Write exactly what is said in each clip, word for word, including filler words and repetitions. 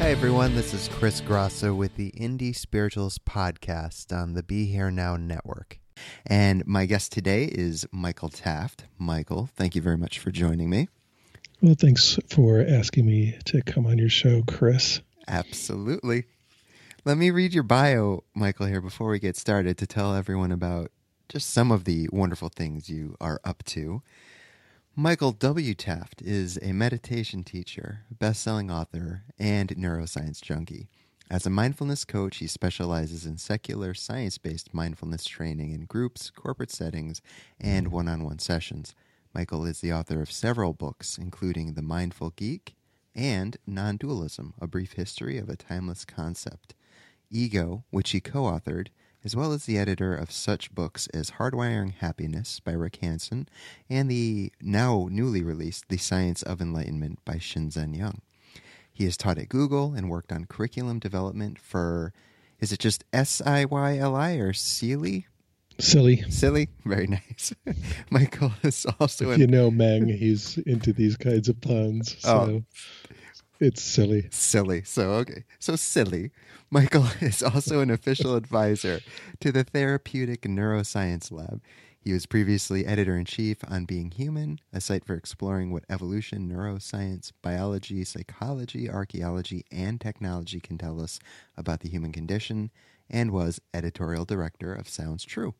Hi everyone, this is Chris Grasso with the Indie Spirituals Podcast on the Be Here Now Network. And my guest today is Michael Taft. Michael, thank you very much for joining me. Well, thanks for asking me to come on your show, Chris. Absolutely. Let me read your bio, Michael, here before we get started to tell everyone about just some of the wonderful things you are up to. Michael W. Taft is a meditation teacher, best-selling author, and neuroscience junkie. As a mindfulness coach, he specializes in secular science-based mindfulness training in groups, corporate settings, and one-on-one sessions. Michael is the author of several books, including The Mindful Geek and Non-Dualism: A Brief History of a Timeless Concept, Ego, which he co-authored, as well as the editor of such books as Hardwiring Happiness by Rick Hanson and the now newly released The Science of Enlightenment by Shinzen Young. He has taught at Google and worked on curriculum development for, is it just S I Y L I or SIYLI? Silly. Silly. Very nice. Michael is also... If you know Meng, he's into these kinds of puns, so... Oh. It's silly. Silly. So, okay. So, SIYLI. Michael is also an official advisor to the Therapeutic Neuroscience Lab. He was previously editor-in-chief on Being Human, a site for exploring what evolution, neuroscience, biology, psychology, archaeology, and technology can tell us about the human condition, and was editorial director of Sounds True.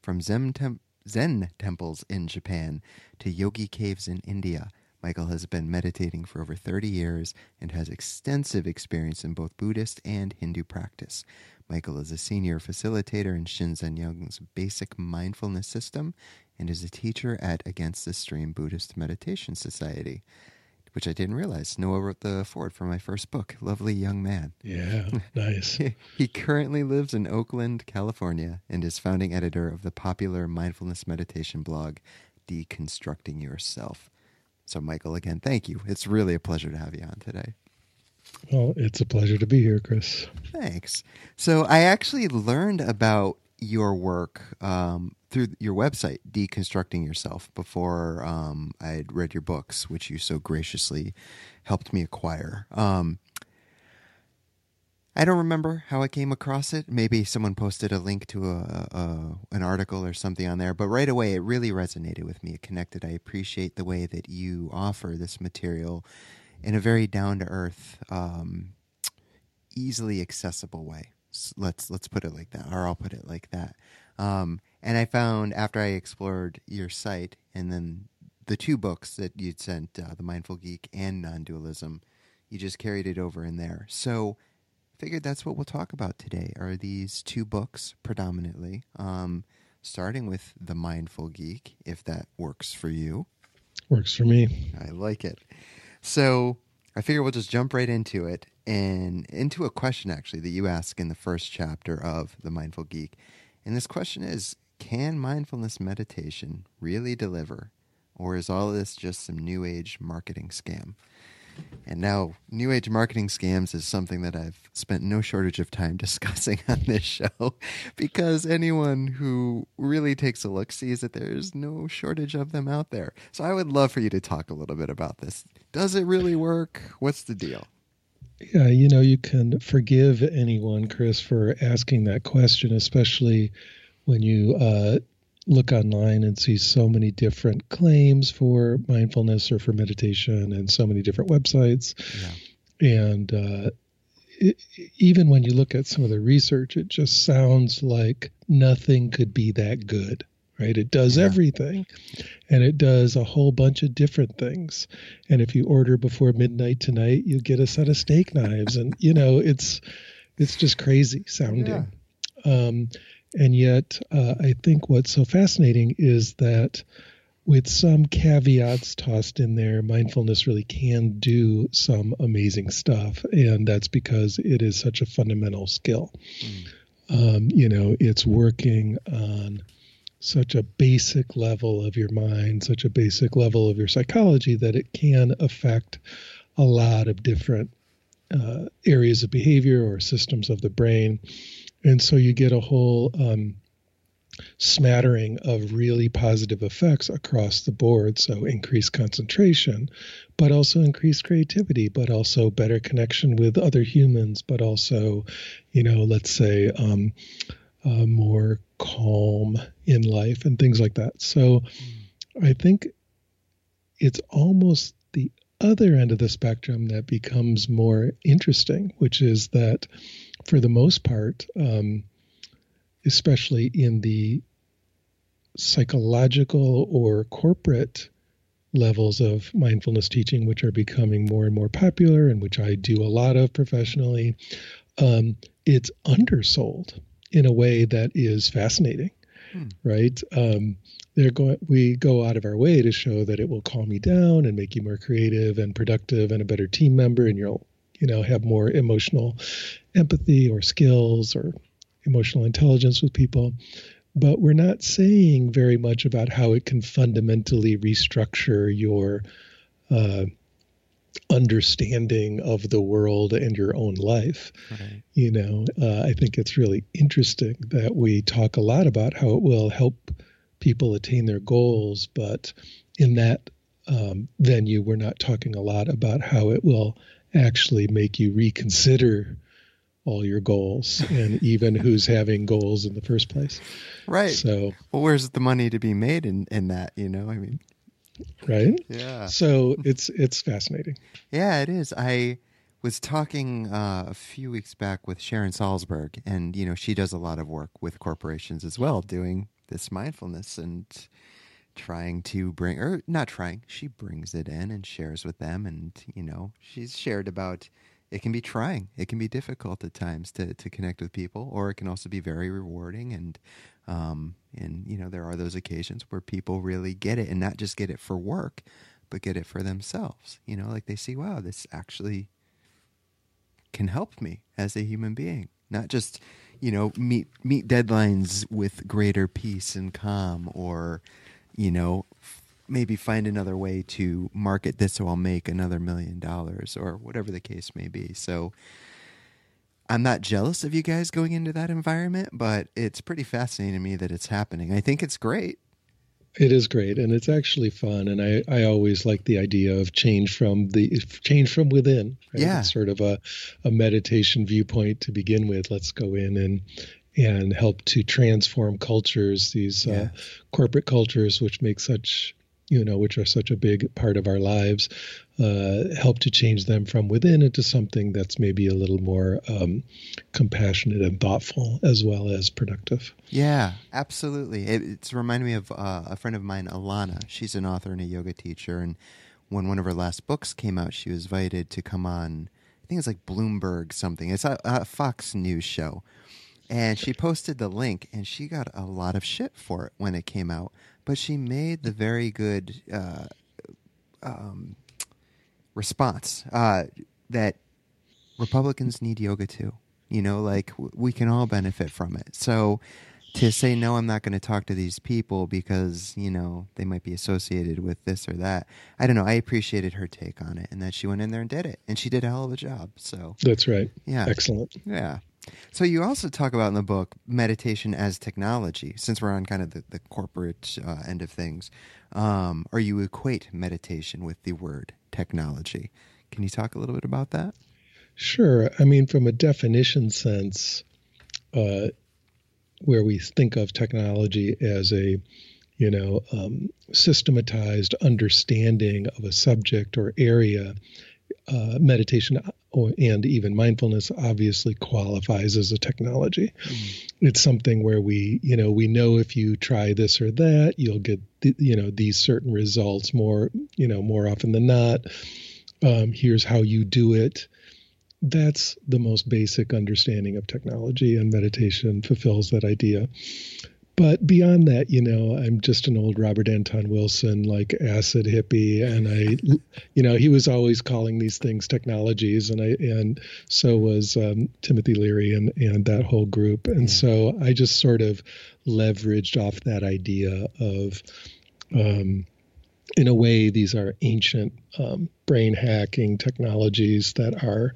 From Zen, temp- Zen temples in Japan to yogi caves in India, Michael has been meditating for over thirty years and has extensive experience in both Buddhist and Hindu practice. Michael is a senior facilitator in Shinzen Young's basic mindfulness system and is a teacher at Against the Stream Buddhist Meditation Society, which I didn't realize. Noah wrote the foreword for my first book, Lovely Young Man. Yeah, nice. He currently lives in Oakland, California, and is founding editor of the popular mindfulness meditation blog, Deconstructing Yourself. So, Michael, again, thank you. It's really a pleasure to have you on today. Well, it's a pleasure to be here, Chris. Thanks. So I actually learned about your work um, through your website, Deconstructing Yourself, before um, I had read your books, which you so graciously helped me acquire. Um, I don't remember how I came across it. Maybe someone posted a link to a, a an article or something on there, but right away it really resonated with me. It connected. I appreciate the way that you offer this material in a very down-to-earth, um, easily accessible way. Let's let's put it like that, or I'll put it like that. Um, and I found after I explored your site and then the two books that you'd sent, uh, The Mindful Geek and Non-Dualism, you just carried it over in there. So... figured that's what we'll talk about today, are these two books predominantly, um, starting with The Mindful Geek, if that works for you. Works for me. I like it. So I figure we'll just jump right into it, and into a question, actually, that you ask in the first chapter of The Mindful Geek. And this question is, can mindfulness meditation really deliver, or is all of this just some new age marketing scam? And now, new age marketing scams is something that I've spent no shortage of time discussing on this show, because anyone who really takes a look sees that there's no shortage of them out there. So I would love for you to talk a little bit about this. Does it really work? What's the deal? Yeah, you know, you can forgive anyone, Chris, for asking that question, especially when you uh, look online and see so many different claims for mindfulness or for meditation and so many different websites. Yeah. And uh, it, even when you look at some of the research, it just sounds like nothing could be that good. Right? It does yeah. everything, and it does a whole bunch of different things. And if you order before midnight tonight, you get a set of steak knives, and you know, it's, it's just crazy sounding. Yeah. Um, and yet uh, I think what's so fascinating is that with some caveats tossed in there, mindfulness really can do some amazing stuff. And that's because it is such a fundamental skill. Mm. Um, you know, it's working on such a basic level of your mind, such a basic level of your psychology, that it can affect a lot of different uh, areas of behavior or systems of the brain. And so you get a whole um, smattering of really positive effects across the board. So increased concentration, but also increased creativity, but also better connection with other humans, but also, you know, let's say um, uh, more calm in life and things like that. So I think it's almost the other end of the spectrum that becomes more interesting, which is that for the most part, um, especially in the psychological or corporate levels of mindfulness teaching, which are becoming more and more popular and which I do a lot of professionally, um, it's undersold in a way that is fascinating, hmm. right? Um, they're going, we go out of our way to show that it will calm you down and make you more creative and productive and a better team member, and you'll, you know, have more emotional empathy or skills or emotional intelligence with people. But we're not saying very much about how it can fundamentally restructure your uh, understanding of the world and your own life. Right. You know, uh, I think it's really interesting that we talk a lot about how it will help people attain their goals, but in that um, venue, we're not talking a lot about how it will actually make you reconsider all your goals and even who's having goals in the first place. Right. So, well, where's the money to be made in, in that, you know, I mean, right? Yeah. So it's it's fascinating. Yeah, it is. I was talking uh, a few weeks back with Sharon Salzberg, and you know, she does a lot of work with corporations as well, doing this mindfulness and trying to bring, or not trying, she brings it in and shares with them. And you know, she's shared about it can be trying, it can be difficult at times to to connect with people, or it can also be very rewarding. And Um, and, you know, there are those occasions where people really get it, and not just get it for work, but get it for themselves. You know, like they see, wow, this actually can help me as a human being, not just, you know, meet, meet deadlines with greater peace and calm, or, you know, f- maybe find another way to market this so I'll make another million dollars or whatever the case may be. So I'm not jealous of you guys going into that environment, but it's pretty fascinating to me that it's happening. I think it's great. It is great, and it's actually fun. And I, I always like the idea of change from the change from within. Right? Yeah, it's sort of a, a meditation viewpoint to begin with. Let's go in and and help to transform cultures, these yeah. uh, corporate cultures, which make such. you know, which are such a big part of our lives, uh, help to change them from within into something that's maybe a little more um, compassionate and thoughtful, as well as productive. Yeah, absolutely. It, it's reminded me of uh, a friend of mine, Alana. She's an author and a yoga teacher. And when one of her last books came out, she was invited to come on, I think it's like Bloomberg something. It's a, a Fox News show. And she posted the link, and she got a lot of shit for it when it came out. But she made the very good uh, um, response uh, that Republicans need yoga too. You know, like w- we can all benefit from it. So to say, no, I'm not going to talk to these people because, you know, they might be associated with this or that. I don't know. I appreciated her take on it, and that she went in there and did it. And she did a hell of a job. So that's right. Yeah. Excellent. Yeah. So you also talk about in the book meditation as technology, since we're on kind of the, the corporate uh, end of things, um, or you equate meditation with the word technology. Can you talk a little bit about that? Sure. I mean, from a definition sense, uh, where we think of technology as a, you know, um, systematized understanding of a subject or area, uh, meditation or, and even mindfulness obviously qualifies as a technology. Mm. It's something where we, you know, we know if you try this or that, you'll get, th- you know, these certain results more, you know, more often than not. Um, here's how you do it. That's the most basic understanding of technology, and meditation fulfills that idea. But beyond that, you know, I'm just an old Robert Anton Wilson, like acid hippie. And I, you know, he was always calling these things technologies. And I, and so was um, Timothy Leary and, and that whole group. And yeah. so I just sort of leveraged off that idea of, um, in a way, these are ancient um, brain hacking technologies that are,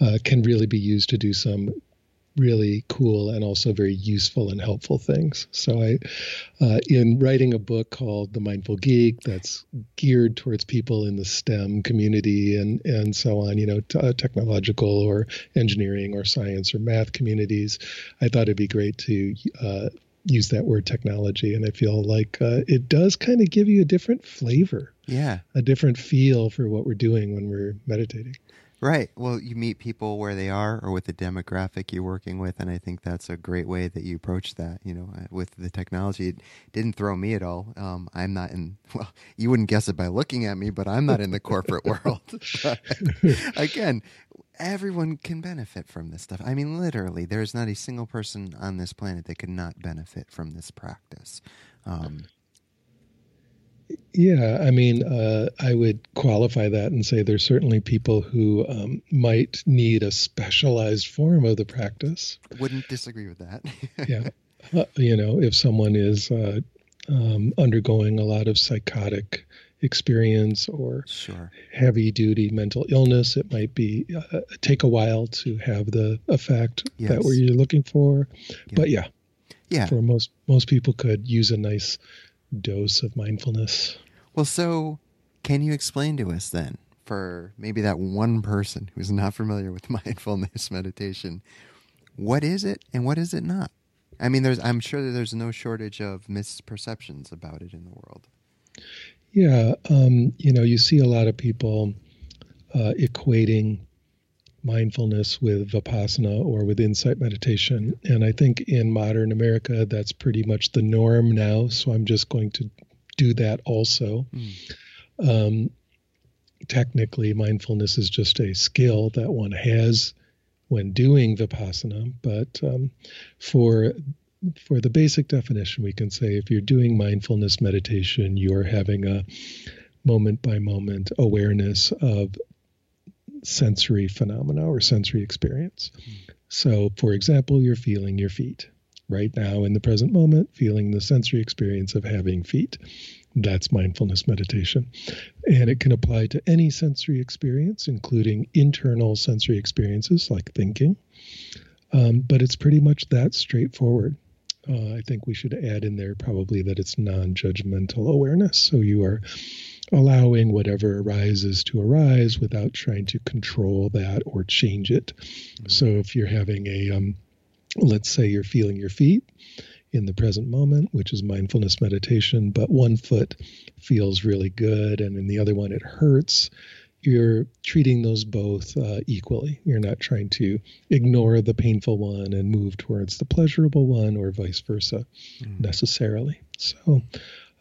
uh, can really be used to do some really cool and also very useful and helpful things. So I, uh, in writing a book called The Mindful Geek, that's geared towards people in the STEM community and, and so on, you know, t- uh, technological or engineering or science or math communities, I thought it'd be great to uh, use that word technology. And I feel like uh, it does kind of give you a different flavor, yeah, a different feel for what we're doing when we're meditating. Right. Well, you meet people where they are or with the demographic you're working with. And I think that's a great way that you approach that, you know, with the technology. It didn't throw me at all. Um, I'm not in, well, you wouldn't guess it by looking at me, but I'm not in the corporate world. But again, everyone can benefit from this stuff. I mean, literally, there is not a single person on this planet that could not benefit from this practice. Um Yeah, I mean, uh, I would qualify that and say there's certainly people who um, might need a specialized form of the practice. Wouldn't disagree with that. Yeah. Uh, you know, if someone is uh, um, undergoing a lot of psychotic experience or sure. heavy-duty mental illness, it might be uh, take a while to have the effect yes. that we're looking for. Yeah. But yeah, yeah, for most most people could use a nice dose of mindfulness. Well, so can you explain to us then, for maybe that one person who's not familiar with mindfulness meditation, what is it and what is it not? I mean, there's I'm sure that there's no shortage of misperceptions about it in the world. Yeah, um, you know, you see a lot of people uh, equating mindfulness with Vipassana or with insight meditation. And I think in modern America, that's pretty much the norm now. So I'm just going to do that also. Mm. Um, technically, mindfulness is just a skill that one has when doing Vipassana. But um, for for the basic definition, we can say if you're doing mindfulness meditation, you're having a moment-by-moment awareness of sensory phenomena or sensory experience. Mm. So, for example, you're feeling your feet right now in the present moment, feeling the sensory experience of having feet. That's mindfulness meditation. And it can apply to any sensory experience, including internal sensory experiences like thinking. Um, but it's pretty much that straightforward. Uh, I think we should add in there probably that it's non-judgmental awareness. So you are allowing whatever arises to arise without trying to control that or change it. Mm-hmm. So if you're having a, um, let's say you're feeling your feet in the present moment, which is mindfulness meditation, but one foot feels really good and in the other one it hurts, you're treating those both uh, equally. You're not trying to ignore the painful one and move towards the pleasurable one or vice versa mm-hmm. necessarily. So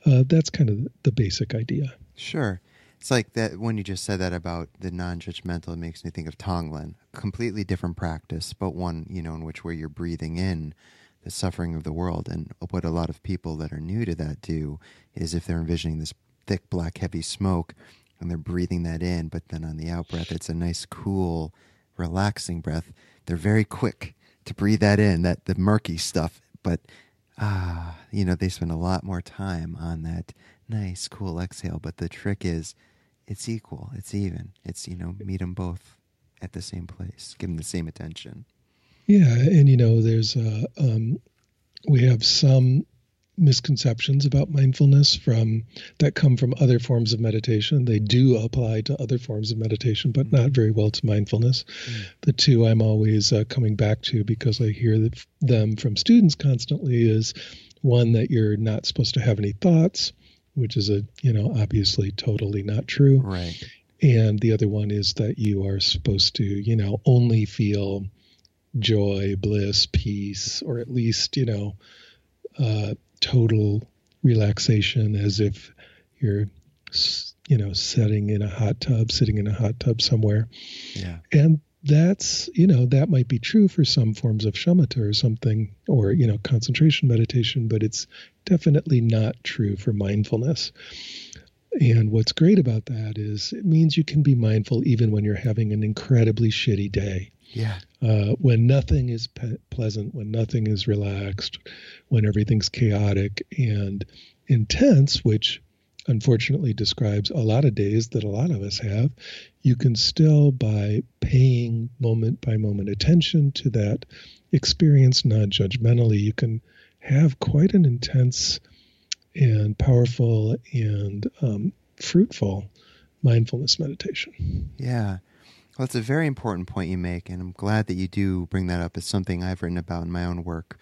uh, that's kind of the basic idea. Sure. It's like that when you just said that about the non-judgmental, it makes me think of Tonglen, completely different practice, but one, you know, in which where you're breathing in the suffering of the world. And what a lot of people that are new to that do is if they're envisioning this thick, black, heavy smoke and they're breathing that in, but then on the out breath, it's a nice, cool, relaxing breath. They're very quick to breathe that in, that the murky stuff, but ah, you know, they spend a lot more time on that nice, cool exhale. But the trick is it's equal. It's even. It's, you know, meet them both at the same place. Give them the same attention. Yeah. And, you know, there's, uh, um, we have some misconceptions about mindfulness from that come from other forms of meditation. They do apply to other forms of meditation, but mm-hmm. not very well to mindfulness. Mm-hmm. The two I'm always uh, coming back to, because I hear that them from students constantly, is one that you're not supposed to have any thoughts, which is a, you know, obviously totally not true. Right. And the other one is that you are supposed to, you know, only feel joy, bliss, peace, or at least, you know, uh, total relaxation, as if you're, you know, sitting in a hot tub, sitting in a hot tub somewhere. Yeah. And that's, you know, that might be true for some forms of shamatha or something, or, you know, concentration meditation, but it's definitely not true for mindfulness. And what's great about that is it means you can be mindful even when you're having an incredibly shitty day. Yeah. Uh, when nothing is pe- pleasant, when nothing is relaxed, when everything's chaotic and intense, which unfortunately describes a lot of days that a lot of us have, you can still, by paying moment by moment attention to that experience non-judgmentally, you can have quite an intense and powerful and um, fruitful mindfulness meditation. Yeah. Well, that's a very important point you make, and I'm glad that you do bring that up. It's something I've written about in my own work,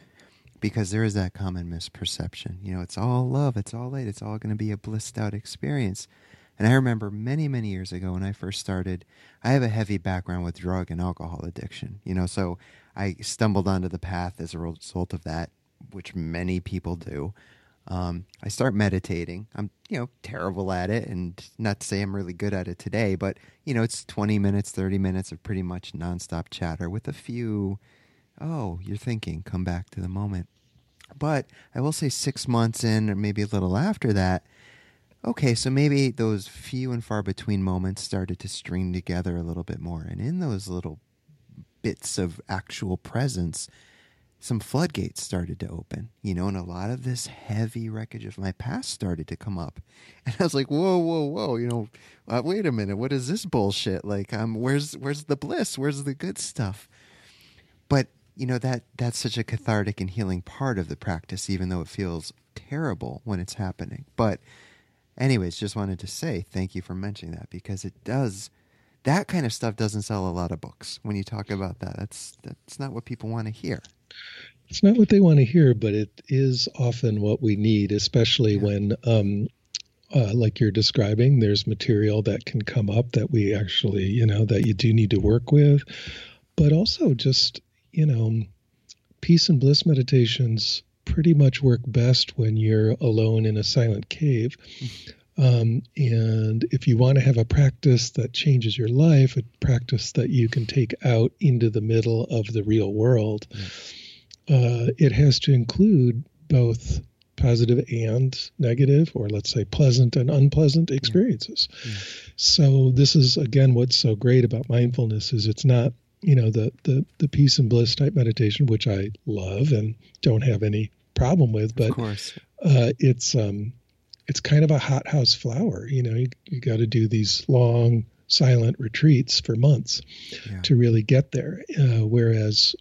because there is that common misperception. You know, it's all love, it's all light, it's all going to be a blissed out experience. And I remember many, many years ago when I first started, I have a heavy background with drug and alcohol addiction, you know, so I stumbled onto the path as a result of that, which many people do. Um, I start meditating. I'm, you know, terrible at it, and not to say I'm really good at it today, but, you know, it's twenty minutes, thirty minutes of pretty much nonstop chatter with a few, oh, you're thinking, come back to the moment. But I will say six months in, or maybe a little after that, okay, so maybe those few and far between moments started to string together a little bit more. And in those little bits of actual presence, some floodgates started to open, you know, and a lot of this heavy wreckage of my past started to come up. And I was like, whoa, whoa, whoa, you know, uh, wait a minute, what is this bullshit? Like, um, where's where's the bliss? Where's the good stuff? But, you know, that that's such a cathartic and healing part of the practice, even though it feels terrible when it's happening. But anyways, just wanted to say thank you for mentioning that, because it does, that kind of stuff doesn't sell a lot of books when you talk about that. That's, that's not what people want to hear. It's not what they want to hear, but it is often what we need, especially yeah. when, um, uh, like you're describing, there's material that can come up that we actually, you know, that you do need to work with. But also just, you know, peace and bliss meditations pretty much work best when you're alone in a silent cave. Mm-hmm. Um, and if you want to have a practice that changes your life, a practice that you can take out into the middle of the real world, mm-hmm. Uh, it has to include both positive and negative, or let's say pleasant and unpleasant experiences. Yeah. Yeah. So this is, again, what's so great about mindfulness is it's not, you know, the, the, the peace and bliss type meditation, which I love and don't have any problem with, but of course. Uh, it's, um, it's kind of a hothouse flower. You know, you, you got to do these long, silent retreats for months yeah. to really get there. Uh, whereas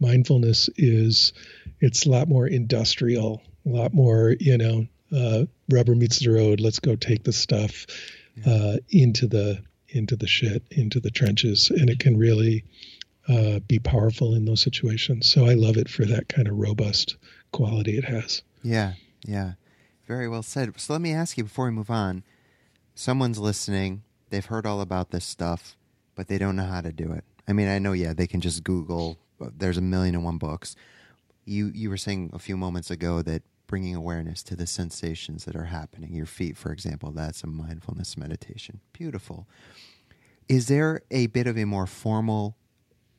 mindfulness is, it's a lot more industrial, a lot more, you know, uh, rubber meets the road. Let's go take the stuff yeah. uh, into the, into the shit, into the trenches. And it can really uh, be powerful in those situations. So I love it for that kind of robust quality it has. Yeah. Yeah. Very well said. So let me ask you before we move on, someone's listening, they've heard all about this stuff, but they don't know how to do it. I mean, I know, yeah, they can just Google. There's a million and one books. You you were saying a few moments ago that bringing awareness to the sensations that are happening, your feet, for example, that's a mindfulness meditation. Beautiful. Is there a bit of a more formal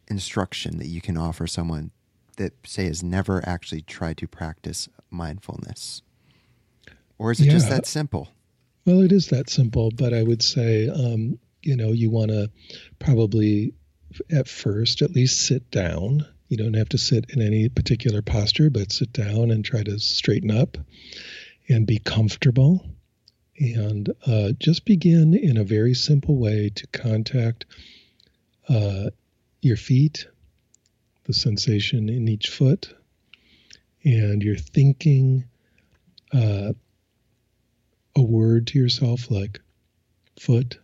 instruction that you can offer someone that, say, has never actually tried to practice mindfulness? Or is it yeah. just that simple? Well, it is that simple, but I would say, um, you know, you want to probably... at first, at least sit down. You don't have to sit in any particular posture, but sit down and try to straighten up and be comfortable. And uh, just begin in a very simple way to contact uh, your feet, the sensation in each foot, and your thinking uh, a word to yourself like foot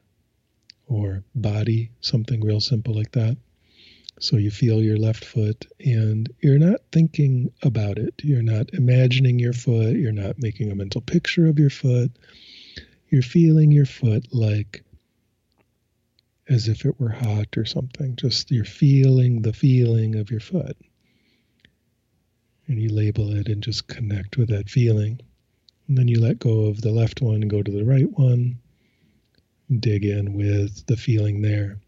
or body, something real simple like that. So you feel your left foot and you're not thinking about it. You're not imagining your foot. You're not making a mental picture of your foot. You're feeling your foot like as if it were hot or something. Just you're feeling the feeling of your foot. And you label it and just connect with that feeling. And then you let go of the left one and go to the right one. Dig in with the feeling there.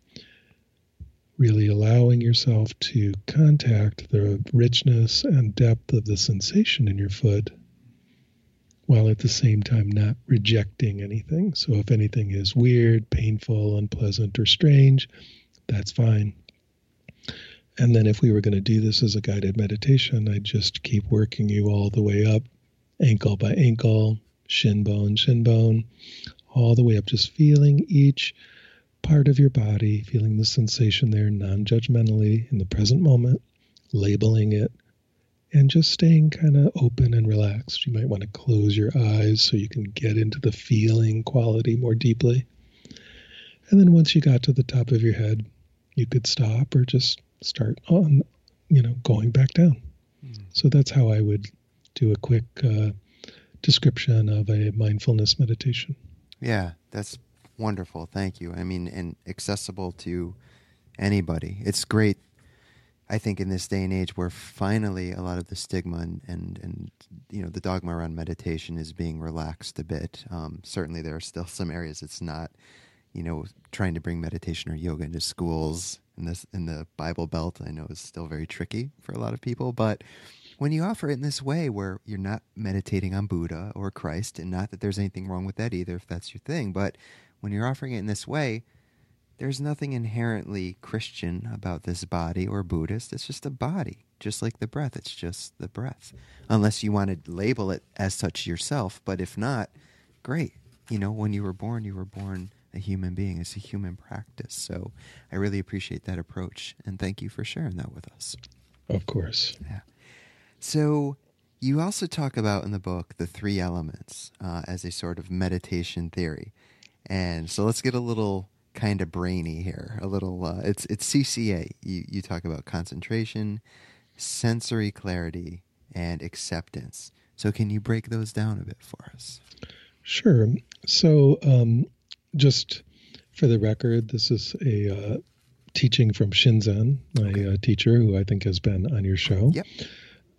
Really allowing yourself to contact the richness and depth of the sensation in your foot, while at the same time not rejecting anything. So if anything is weird, painful, unpleasant, or strange, that's fine. And then if we were going to do this as a guided meditation, I'd just keep working you all the way up, ankle by ankle, shin bone, shin bone, all the way up, just feeling each part of your body, feeling the sensation there non-judgmentally in the present moment, labeling it, and just staying kind of open and relaxed. You might want to close your eyes so you can get into the feeling quality more deeply. And then once you got to the top of your head, you could stop or just start on, you know, going back down. Mm. So that's how I would do a quick uh, description of a mindfulness meditation. Yeah, that's wonderful. Thank you. I mean, and accessible to anybody. It's great, I think, in this day and age where finally a lot of the stigma and, and, and you know, the dogma around meditation is being relaxed a bit. Um, certainly there are still some areas it's not, you know, trying to bring meditation or yoga into schools in, this, in the Bible Belt, I know, is still very tricky for a lot of people. But when you offer it in this way where you're not meditating on Buddha or Christ, and not that there's anything wrong with that either if that's your thing, but when you're offering it in this way, there's nothing inherently Christian about this body or Buddhist. It's just a body, just like the breath. It's just the breath. Unless you want to label it as such yourself, but if not, great. You know, when you were born, you were born a human being. It's a human practice. So I really appreciate that approach, and thank you for sharing that with us. Of course. Yeah. So you also talk about in the book the three elements uh, as a sort of meditation theory. And so let's get a little kind of brainy here, a little, uh, it's it's C C A. You, you talk about concentration, sensory clarity, and acceptance. So can you break those down a bit for us? Sure. So um, just for the record, this is a uh, teaching from Shinzen, my okay. uh, teacher, who I think has been on your show. Yep.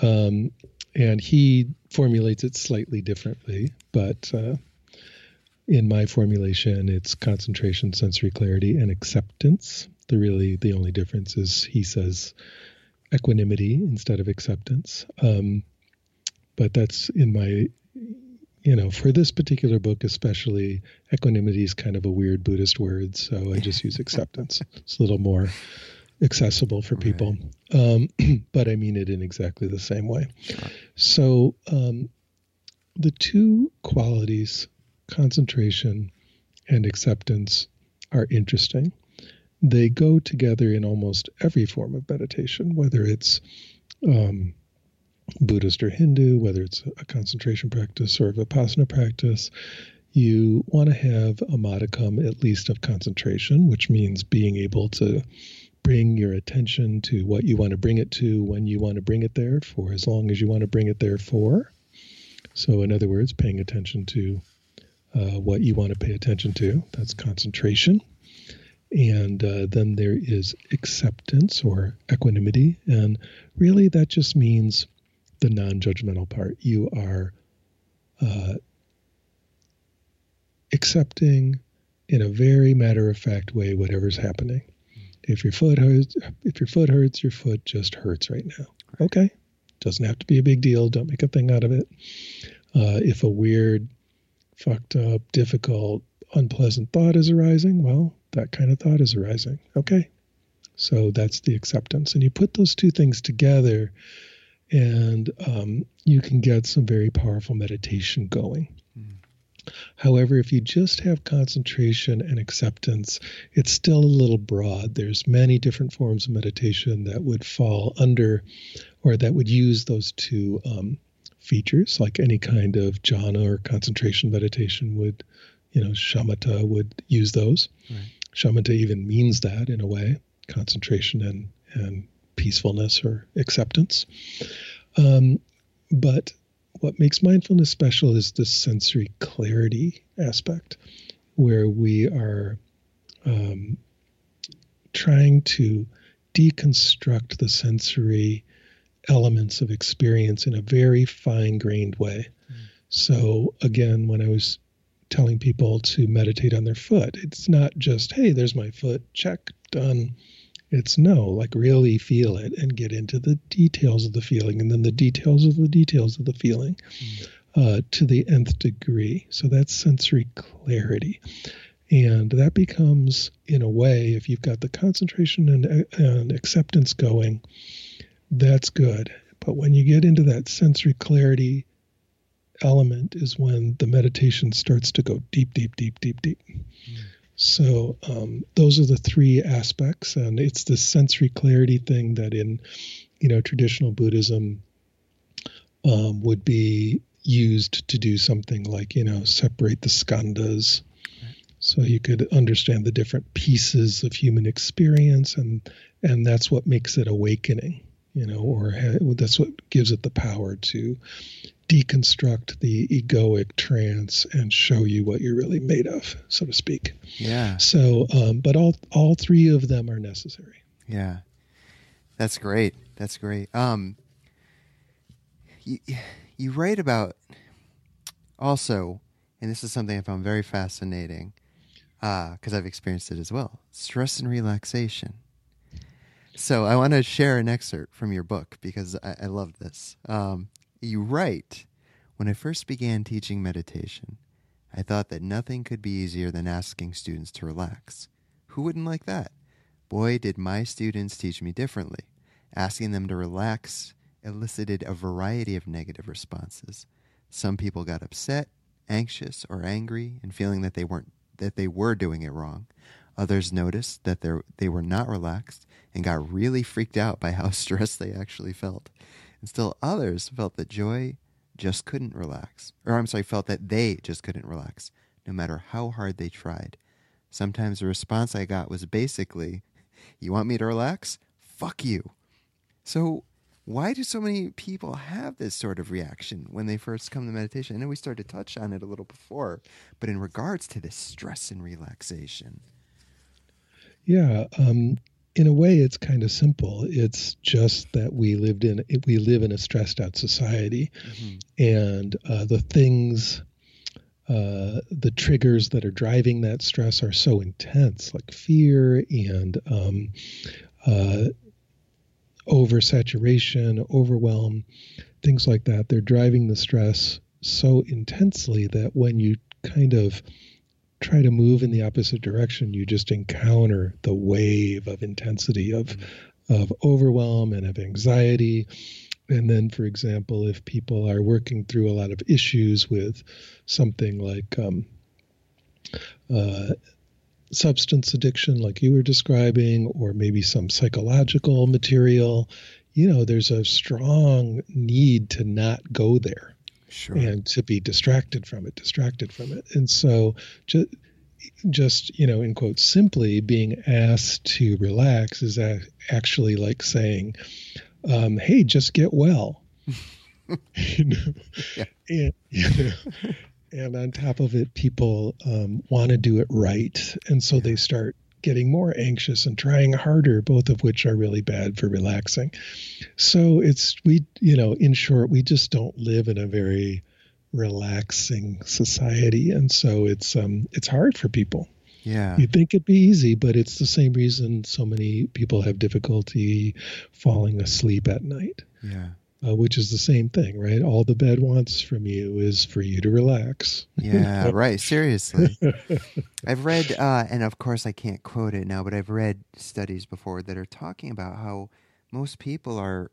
Um, and he formulates it slightly differently, but... Uh, in my formulation, it's concentration, sensory clarity, and acceptance. The really, the only difference is he says equanimity instead of acceptance. Um, but that's in my, you know, for this particular book especially, equanimity is kind of a weird Buddhist word, so I just use acceptance. It's a little more accessible for people. Right. Um, but I mean it in exactly the same way. Sure. So um, the two qualities... concentration and acceptance are interesting. They go together in almost every form of meditation, whether it's um, Buddhist or Hindu, whether it's a concentration practice or a Vipassana practice. You want to have a modicum at least of concentration, which means being able to bring your attention to what you want to bring it to, when you want to bring it there, for as long as you want to bring it there for. So in other words, paying attention to Uh, what you want to pay attention to. That's concentration. And uh, then there is acceptance or equanimity. And really that just means the non-judgmental part. You are uh, accepting in a very matter-of-fact way whatever's happening. If your foot hurts, if your foot hurts, your foot just hurts right now. Okay. Doesn't have to be a big deal. Don't make a thing out of it. Uh, if a weird... fucked up, difficult, unpleasant thought is arising, well, that kind of thought is arising. Okay. So that's the acceptance. And you put those two things together and um, you can get some very powerful meditation going. Mm. However, if you just have concentration and acceptance, it's still a little broad. There's many different forms of meditation that would fall under or that would use those two um, features, like any kind of jhana or concentration meditation would, you know, shamatha would use those. Right. Shamatha even means that in a way, concentration and, and peacefulness or acceptance. Um, but what makes mindfulness special is the sensory clarity aspect, where we are um, trying to deconstruct the sensory elements of experience in a very fine-grained way. Mm. So again, when I was telling people to meditate on their foot, it's not just, hey, there's my foot, check, done. It's no, like really feel it and get into the details of the feeling and then the details of the details of the feeling mm. uh, to the nth degree. So that's sensory clarity. And that becomes, in a way, if you've got the concentration and, and acceptance going, that's good. But when you get into that sensory clarity element is when the meditation starts to go deep, deep, deep, deep, deep. Mm. So um, those are the three aspects. And it's the sensory clarity thing that in, you know, traditional Buddhism um, would be used to do something like, you know, separate the skandhas. So you could understand the different pieces of human experience, and and that's what makes it awakening, you know, or ha- that's what gives it the power to deconstruct the egoic trance and show you what you're really made of, so to speak. Yeah. So, um, but all all three of them are necessary. Yeah, that's great. That's great. Um, you you write about also, and this is something I found very fascinating, because uh, I've experienced it as well, stress and relaxation. So I want to share an excerpt from your book because I, I love this. Um, you write, when I first began teaching meditation, I thought that nothing could be easier than asking students to relax. Who wouldn't like that? Boy, did my students teach me differently. Asking them to relax elicited a variety of negative responses. Some people got upset, anxious, or angry, and feeling that they weren't that they were doing it wrong. Others noticed that they were not relaxed and got really freaked out by how stressed they actually felt. And still others felt that joy just couldn't relax. Or I'm sorry, felt that they just couldn't relax, no matter how hard they tried. Sometimes the response I got was basically, you want me to relax? Fuck you. So why do so many people have this sort of reaction when they first come to meditation? I know we started to touch on it a little before, but in regards to this stress and relaxation. Yeah, um, in a way, it's kind of simple. It's just that we lived in we live in a stressed out society, mm-hmm. and uh, the things, uh, the triggers that are driving that stress are so intense, like fear and um, uh, oversaturation, overwhelm, things like that. They're driving the stress so intensely that when you kind of try to move in the opposite direction, you just encounter the wave of intensity of mm-hmm. of overwhelm and of anxiety. And then, for example, if people are working through a lot of issues with something like um, uh, substance addiction, like you were describing, or maybe some psychological material, you know, there's a strong need to not go there. Sure. And to be distracted from it, distracted from it. And so ju- just, you know, in quotes, simply being asked to relax is a- actually like saying, um, hey, just get well. you know? Yeah. And, you know, and on top of it, people um, want to do it right. And so yeah. they start getting more anxious and trying harder, both of which are really bad for relaxing. So it's, we, you know, in short, we just don't live in a very relaxing society. And so it's, um, it's hard for people. Yeah. You'd think it'd be easy, but it's the same reason so many people have difficulty falling asleep at night. Yeah. Uh, which is the same thing, right? All the bed wants from you is for you to relax. Yeah, right. Seriously. I've read, uh, and of course I can't quote it now, but I've read studies before that are talking about how most people are,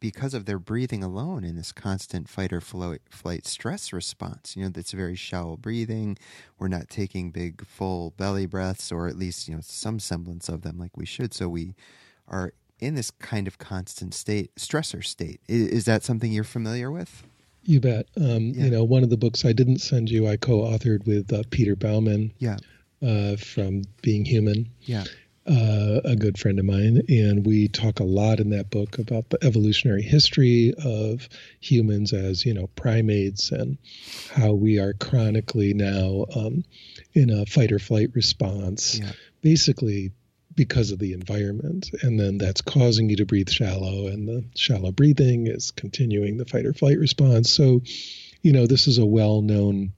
because of their breathing alone in this constant fight or flight, flight stress response, you know, that's very shallow breathing. We're not taking big, full belly breaths, or at least, you know, some semblance of them like we should. So we are in this kind of constant state, stressor state. Is, is that something you're familiar with? You bet. Um, yeah. You know, one of the books I didn't send you, I co-authored with uh, Peter Bauman yeah. uh, from Being Human, yeah. uh, a good friend of mine. And we talk a lot in that book about the evolutionary history of humans as, you know, primates and how we are chronically now um, in a fight or flight response, yeah. basically because of the environment. And then that's causing you to breathe shallow, and the shallow breathing is continuing the fight or flight response. So, you know, this is a well-known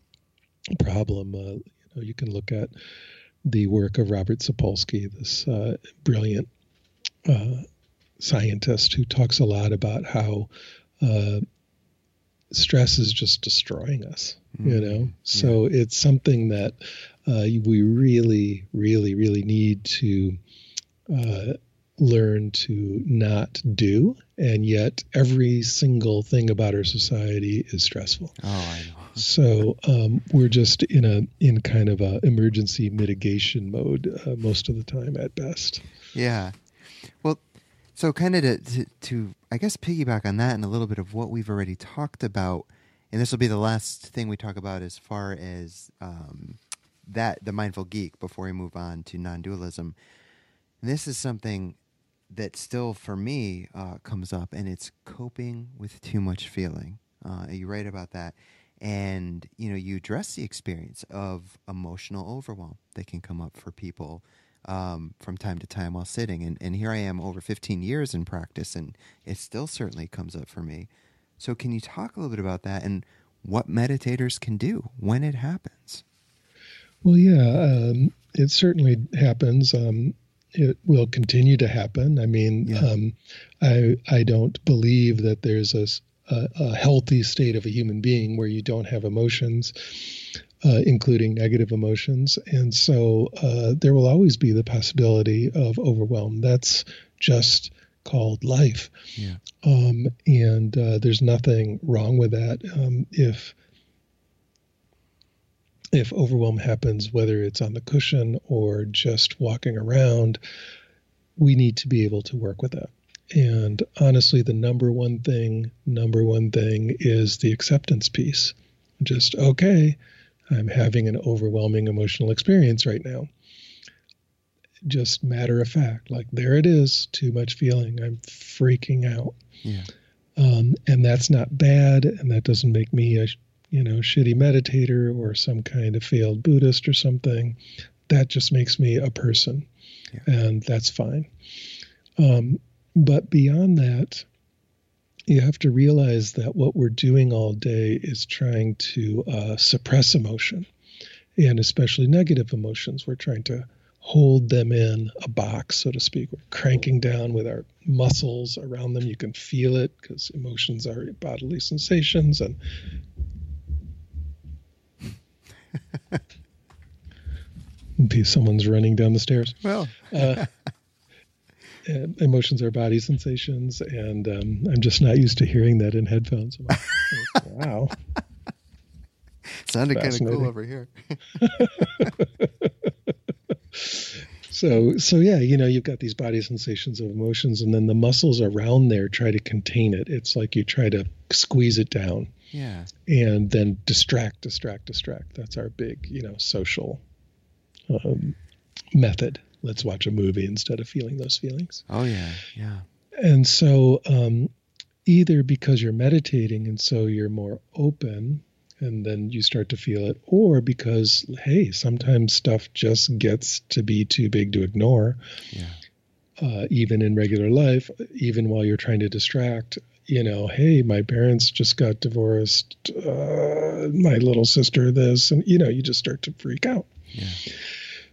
problem. Uh, you know, you can look at the work of Robert Sapolsky, this uh, brilliant uh, scientist who talks a lot about how uh, stress is just destroying us, mm-hmm. you know? So yeah. it's something that Uh, we really, really, really need to uh, learn to not do, and yet every single thing about our society is stressful. Oh, I know. So um, we're just in a in kind of a emergency mitigation mode uh, most of the time, at best. Yeah. Well, so kind of to, to to I guess piggyback on that and a little bit of what we've already talked about, and this will be the last thing we talk about as far as. Um, That the Mindful Geek before we move on to non-dualism. This is something that still for me uh, comes up, and it's coping with too much feeling. Uh, you write about that, and you know you address the experience of emotional overwhelm that can come up for people um, from time to time while sitting. And and here I am over fifteen years in practice, and it still certainly comes up for me. So can you talk a little bit about that and what meditators can do when it happens? Well, yeah, um, it certainly happens. Um, it will continue to happen. I mean, yeah. um, I I don't believe that there's a, a, a healthy state of a human being where you don't have emotions, uh, including negative emotions. And so uh, there will always be the possibility of overwhelm. That's just called life. Yeah. Um, and uh, there's nothing wrong with that. Um, if If overwhelm happens, whether it's on the cushion or just walking around, we need to be able to work with that. And honestly, the number one thing, number one thing is the acceptance piece. Just, okay, I'm having an overwhelming emotional experience right now. Just matter of fact, like there it is, too much feeling. I'm freaking out. Yeah. Um, and that's not bad. And that doesn't make me a you know, shitty meditator or some kind of failed Buddhist or something. That just makes me a person, yeah. and that's fine. Um, but beyond that, you have to realize that what we're doing all day is trying to uh, suppress emotion, and especially negative emotions. We're trying to hold them in a box, so to speak. We're cranking down with our muscles around them. You can feel it because emotions are bodily sensations, and someone's running down the stairs. Well, uh, emotions are body sensations, and um, I'm just not used to hearing that in headphones. I'm like, wow, sounded kind of cool over here. So, so yeah, you know, you've got these body sensations of emotions, and then the muscles around there try to contain it. It's like you try to squeeze it down. Yeah. And then distract, distract, distract. That's our big, you know, social um, method. Let's watch a movie instead of feeling those feelings. Oh, yeah. Yeah. And so um, either because you're meditating and so you're more open and then you start to feel it, or because, hey, sometimes stuff just gets to be too big to ignore. Yeah. Uh, even in regular life, even while you're trying to distract, you know, hey, my parents just got divorced, uh, my little sister this, and, you know, you just start to freak out. Yeah.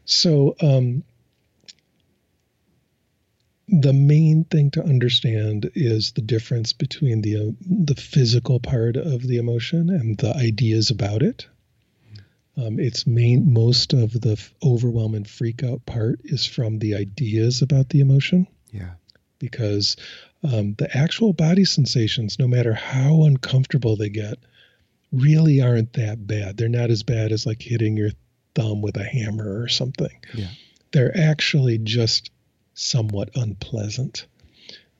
So um, the main thing to understand is the difference between the, uh, the physical part of the emotion and the ideas about it. Um, it's main, most of the f- overwhelm and freak out part is from the ideas about the emotion. Yeah. Because um, the actual body sensations, no matter how uncomfortable they get, really aren't that bad. They're not as bad as like hitting your thumb with a hammer or something. Yeah. They're actually just somewhat unpleasant.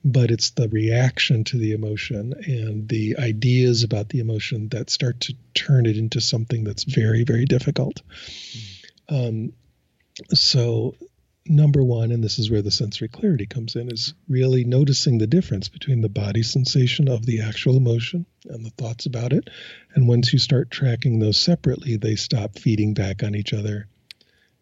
but it's the reaction to the emotion and the ideas about the emotion that start to turn it into something that's very, very difficult. Um, so number one, and this is where the sensory clarity comes in, is really noticing the difference between the body sensation of the actual emotion and the thoughts about it. And once you start tracking those separately, they stop feeding back on each other.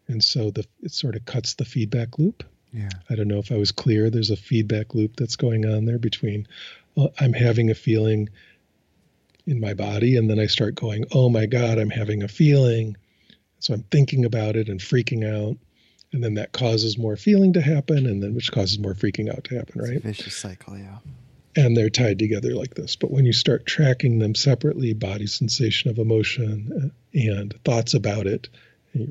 And so the, it sort of cuts the feedback loop. Yeah. I don't know if I was clear. There's a feedback loop that's going on there between uh, I'm having a feeling in my body, and then I start going, oh my God, I'm having a feeling. So I'm thinking about it and freaking out. And then that causes more feeling to happen, and then which causes more freaking out to happen, right? It's a vicious cycle, yeah. And they're tied together like this. But when you start tracking them separately, body sensation of emotion and thoughts about it, and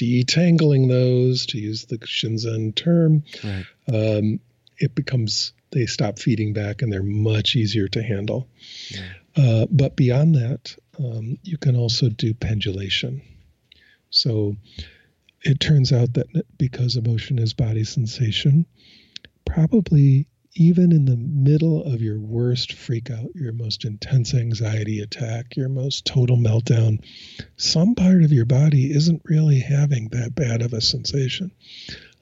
you detangling those, to use the Shinzen term, right. um, it becomes, they stop feeding back and they're much easier to handle. Yeah. Uh, but beyond that, um, you can also do pendulation. So it turns out that because emotion is body sensation, probably even in the middle of your worst freak out, your most intense anxiety attack, your most total meltdown, some part of your body isn't really having that bad of a sensation.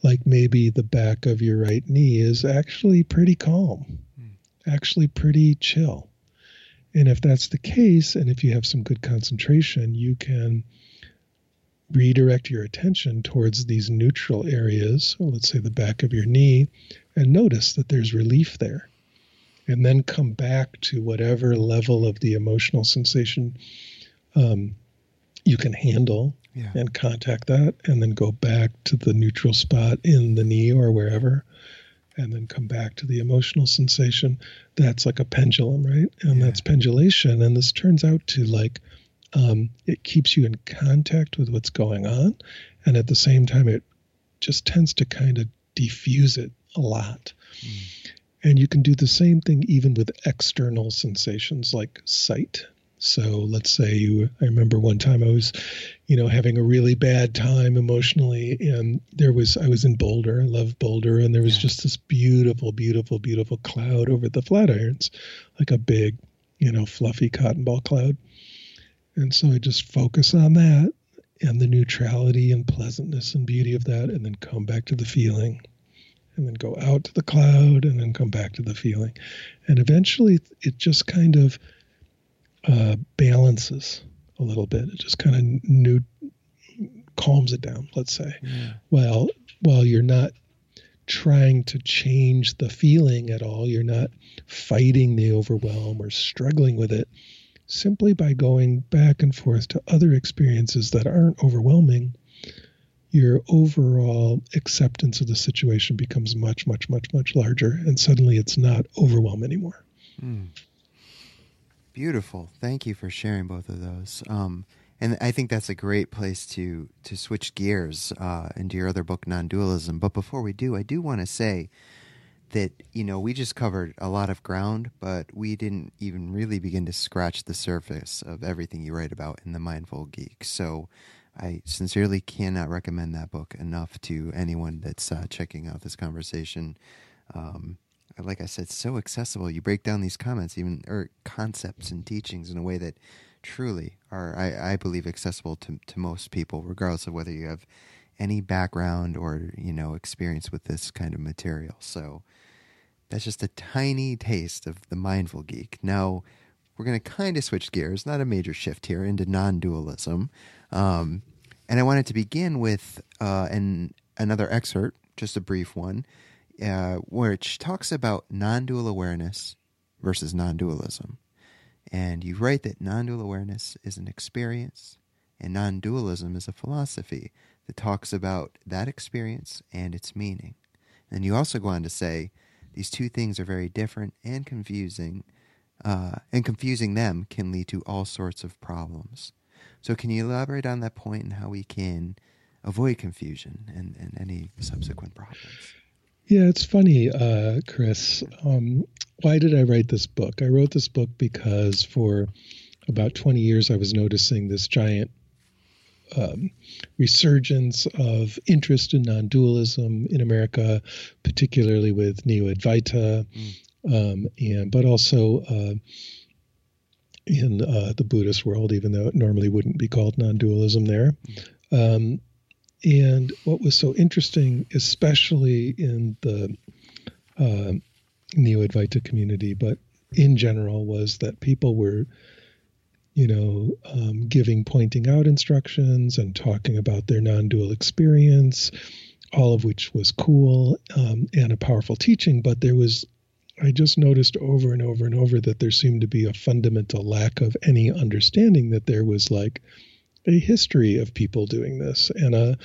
Like maybe the back of your right knee is actually pretty calm, actually pretty chill. And if that's the case, and if you have some good concentration, you can redirect your attention towards these neutral areas, or let's say the back of your knee, and notice that there's relief there. And then come back to whatever level of the emotional sensation um, you can handle yeah. and contact that, and then go back to the neutral spot in the knee or wherever, and then come back to the emotional sensation. That's like a pendulum, right? And yeah. that's pendulation. And this turns out to like, Um, it keeps you in contact with what's going on. And at the same time, it just tends to kind of diffuse it a lot. Mm. And you can do the same thing even with external sensations like sight. So let's say you, I remember one time I was, you know, having a really bad time emotionally, and there was, I was in Boulder, I love Boulder. And there was yeah. just this beautiful, beautiful, beautiful cloud over the Flatirons, like a big, you know, fluffy cotton ball cloud. And so I just focus on that and the neutrality and pleasantness and beauty of that, and then come back to the feeling, and then go out to the cloud, and then come back to the feeling. And eventually it just kind of uh, balances a little bit. It just kind of new, calms it down, let's say. Yeah. While, while you're not trying to change the feeling at all, you're not fighting the overwhelm or struggling with it. Simply by going back and forth to other experiences that aren't overwhelming, your overall acceptance of the situation becomes much, much, much, much larger. And suddenly it's not overwhelm anymore. Mm. Beautiful. Thank you for sharing both of those. Um, and I think that's a great place to, to switch gears uh, into your other book, Non-Dualism. But before we do, I do want to say that, you know, we just covered a lot of ground, but we didn't even really begin to scratch the surface of everything you write about in The Mindful Geek. So I sincerely cannot recommend that book enough to anyone that's uh, checking out this conversation. Um, like I said, so accessible. You break down these comments, even or concepts and teachings in a way that truly are, I, I believe, accessible to, to most people, regardless of whether you have any background or, you know, experience with this kind of material. So that's just a tiny taste of The Mindful Geek. Now, we're going to kind of switch gears, not a major shift here, into non-dualism. Um, and I wanted to begin with uh, an another excerpt, just a brief one, uh, which talks about non-dual awareness versus non-dualism. And you write that non-dual awareness is an experience and non-dualism is a philosophy that talks about that experience and its meaning. And you also go on to say these two things are very different and confusing, uh, and confusing them can lead to all sorts of problems. So can you elaborate on that point and how we can avoid confusion and, and any subsequent problems? Yeah, it's funny, uh, Chris. Um, why did I write this book? I wrote this book because for about twenty years I was noticing this giant um, resurgence of interest in non-dualism in America, particularly with Neo-Advaita, mm. um, and but also uh, in uh, the Buddhist world, even though it normally wouldn't be called non-dualism there. Mm. Um, and what was so interesting, especially in the uh, Neo-Advaita community, but in general, was that people were, you know, um, giving pointing out instructions and talking about their non-dual experience, all of which was cool um, and a powerful teaching. But there was, I just noticed over and over and over that there seemed to be a fundamental lack of any understanding that there was like a history of people doing this and a,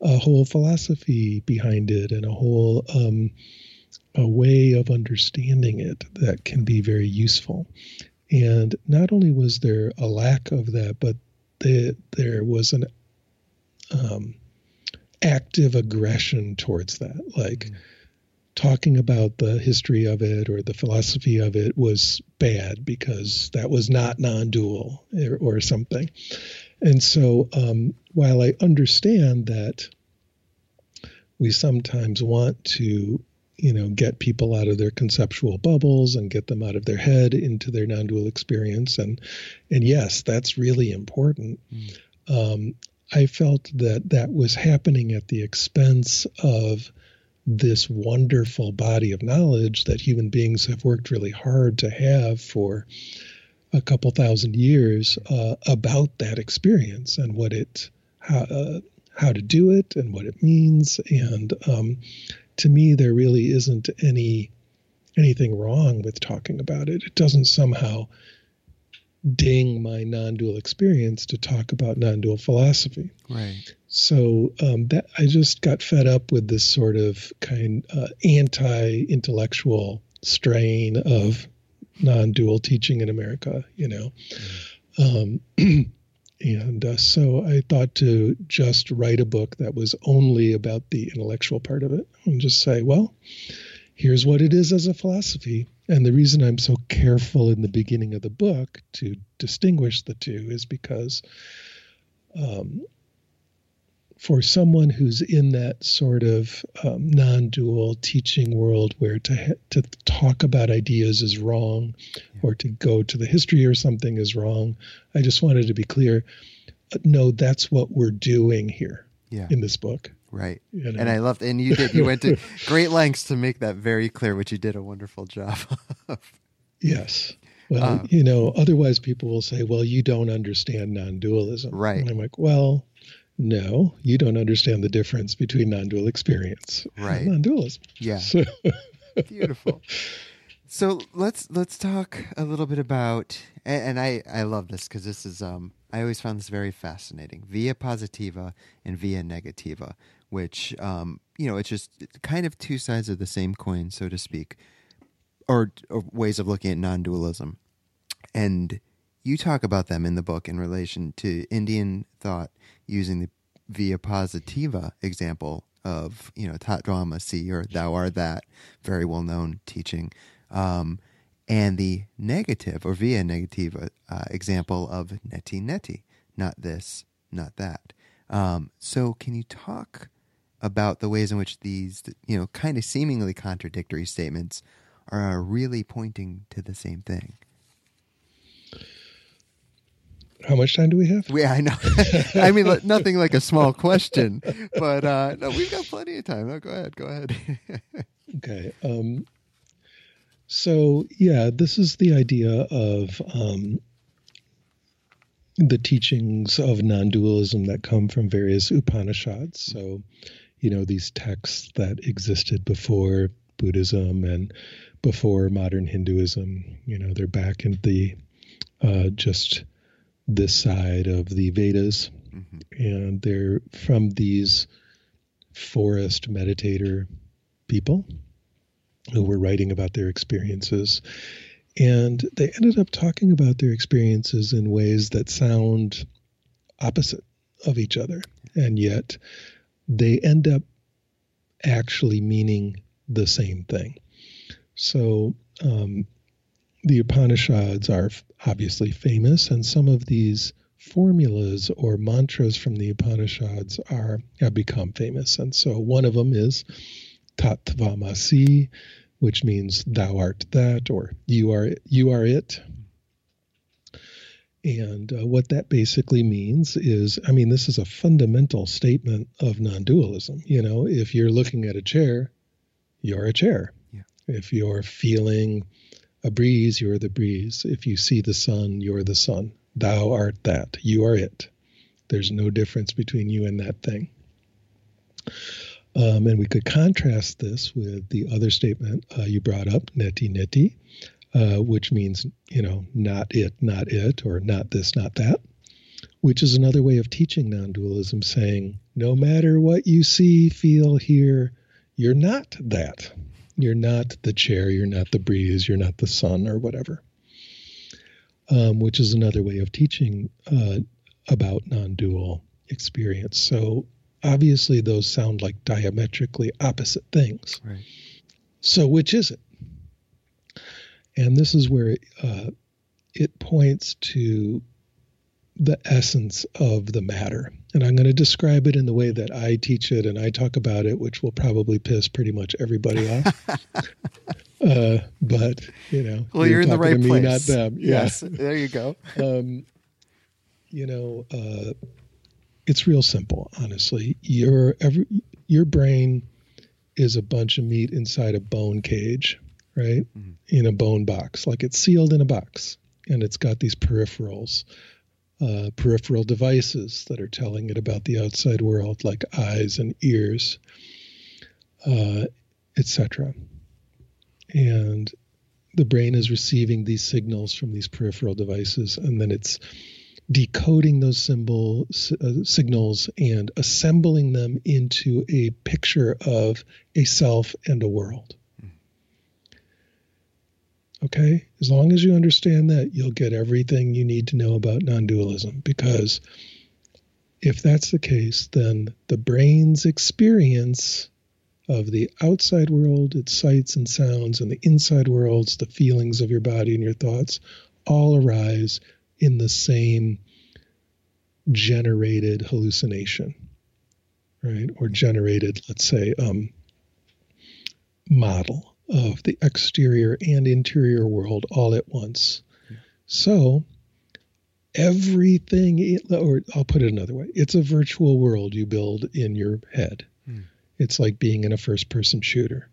a whole philosophy behind it and a whole um, a way of understanding it that can be very useful. And not only was there a lack of that, but the, there was an um, active aggression towards that. Like mm. talking about the history of it or the philosophy of it was bad because that was not non-dual or, or something. And so um, while I understand that we sometimes want to you know, get people out of their conceptual bubbles and get them out of their head into their non-dual experience. And, and yes, that's really important. Mm. Um, I felt that that was happening at the expense of this wonderful body of knowledge that human beings have worked really hard to have for a couple thousand years uh, about that experience and what it, how, uh, how to do it and what it means. And, um, to me, there really isn't any anything wrong with talking about it. It doesn't somehow ding my non-dual experience to talk about non-dual philosophy. Right. So um, that I just got fed up with this sort of kind uh, anti-intellectual strain of non-dual teaching in America, you know. Mm. Um, And uh, so I thought to just write a book that was only about the intellectual part of it and just say, well, here's what it is as a philosophy. And the reason I'm so careful in the beginning of the book to distinguish the two is because um, for someone who's in that sort of um, non-dual teaching world where to, ha- to talk about ideas is wrong, or to go to the history or something is wrong. I just wanted to be clear. No, that's what we're doing here yeah. in this book. Right. You know? And I loved, and you did, you went to great lengths to make that very clear, which you did a wonderful job of. Yes. Well, um, you know, otherwise people will say, well, you don't understand non-dualism. Right. And I'm like, well, no, you don't understand the difference between non-dual experience right. and non-dualism. Yeah. So. Beautiful. So let's let's talk a little bit about, and, and I, I love this because this is, um I always found this very fascinating, via positiva and via negativa, which, um you know, it's just kind of two sides of the same coin, so to speak, or, or ways of looking at non-dualism. And you talk about them in the book in relation to Indian thought using the via positiva example of, you know, Tat Tvam Asi, or thou art that, very well-known teaching. Um, and the negative or via negativa uh, example of Neti Neti, not this, not that. Um, so can you talk about the ways in which these, you know, kind of seemingly contradictory statements are really pointing to the same thing? How much time do we have? Yeah, I know. I mean, nothing like a small question, but uh, no, we've got plenty of time. No, go ahead, go ahead. Okay. Um, So, yeah, this is the idea of um, the teachings of non-dualism that come from various Upanishads. So, you know, these texts that existed before Buddhism and before modern Hinduism, you know, they're back in the uh, just this side of the Vedas. Mm-hmm. And they're from these forest meditator people who were writing about their experiences. And they ended up talking about their experiences in ways that sound opposite of each other. And yet they end up actually meaning the same thing. So um, the Upanishads are obviously famous, and some of these formulas or mantras from the Upanishads are have become famous. And so one of them is Tat Tvam Asi, which means thou art that, or you are you are it. And uh, what that basically means is, I mean, this is a fundamental statement of non-dualism. You know, if you're looking at a chair, you're a chair. Yeah. If you're feeling a breeze, you're the breeze. If you see the sun, you're the sun. Thou art that. You are it. There's no difference between you and that thing. Um, and we could contrast this with the other statement uh, you brought up, Neti Neti. Uh, which means, you know, not it, not it, or not this, not that, which is another way of teaching non-dualism, saying, no matter what you see, feel, hear, you're not that. You're not the chair, you're not the breeze, you're not the sun, or whatever, um, which is another way of teaching uh, about non-dual experience. So obviously those sound like diametrically opposite things. Right. So which is it? And this is where uh, it points to the essence of the matter. And I'm going to describe it in the way that I teach it and I talk about it, which will probably piss pretty much everybody off. uh, but, you know, well, you're, you're in the right me, place. Not them. Yeah. Yes, there you go. um, you know, uh, it's real simple, honestly. Your, every, your brain is a bunch of meat inside a bone cage. Right? Mm-hmm. In a bone box, like it's sealed in a box, and it's got these peripherals, uh, peripheral devices that are telling it about the outside world, like eyes and ears, uh, et cetera. And the brain is receiving these signals from these peripheral devices, and then it's decoding those symbol uh, signals and assembling them into a picture of a self and a world. Okay, as long as you understand that, you'll get everything you need to know about non-dualism, because if that's the case, then the brain's experience of the outside world, its sights and sounds, and the inside worlds, the feelings of your body and your thoughts, all arise in the same generated hallucination, right? Or generated, let's say, um, model of the exterior and interior world all at once. Yeah. So everything, or I'll put it another way, it's a virtual world you build in your head. Mm. It's like being in a first-person shooter.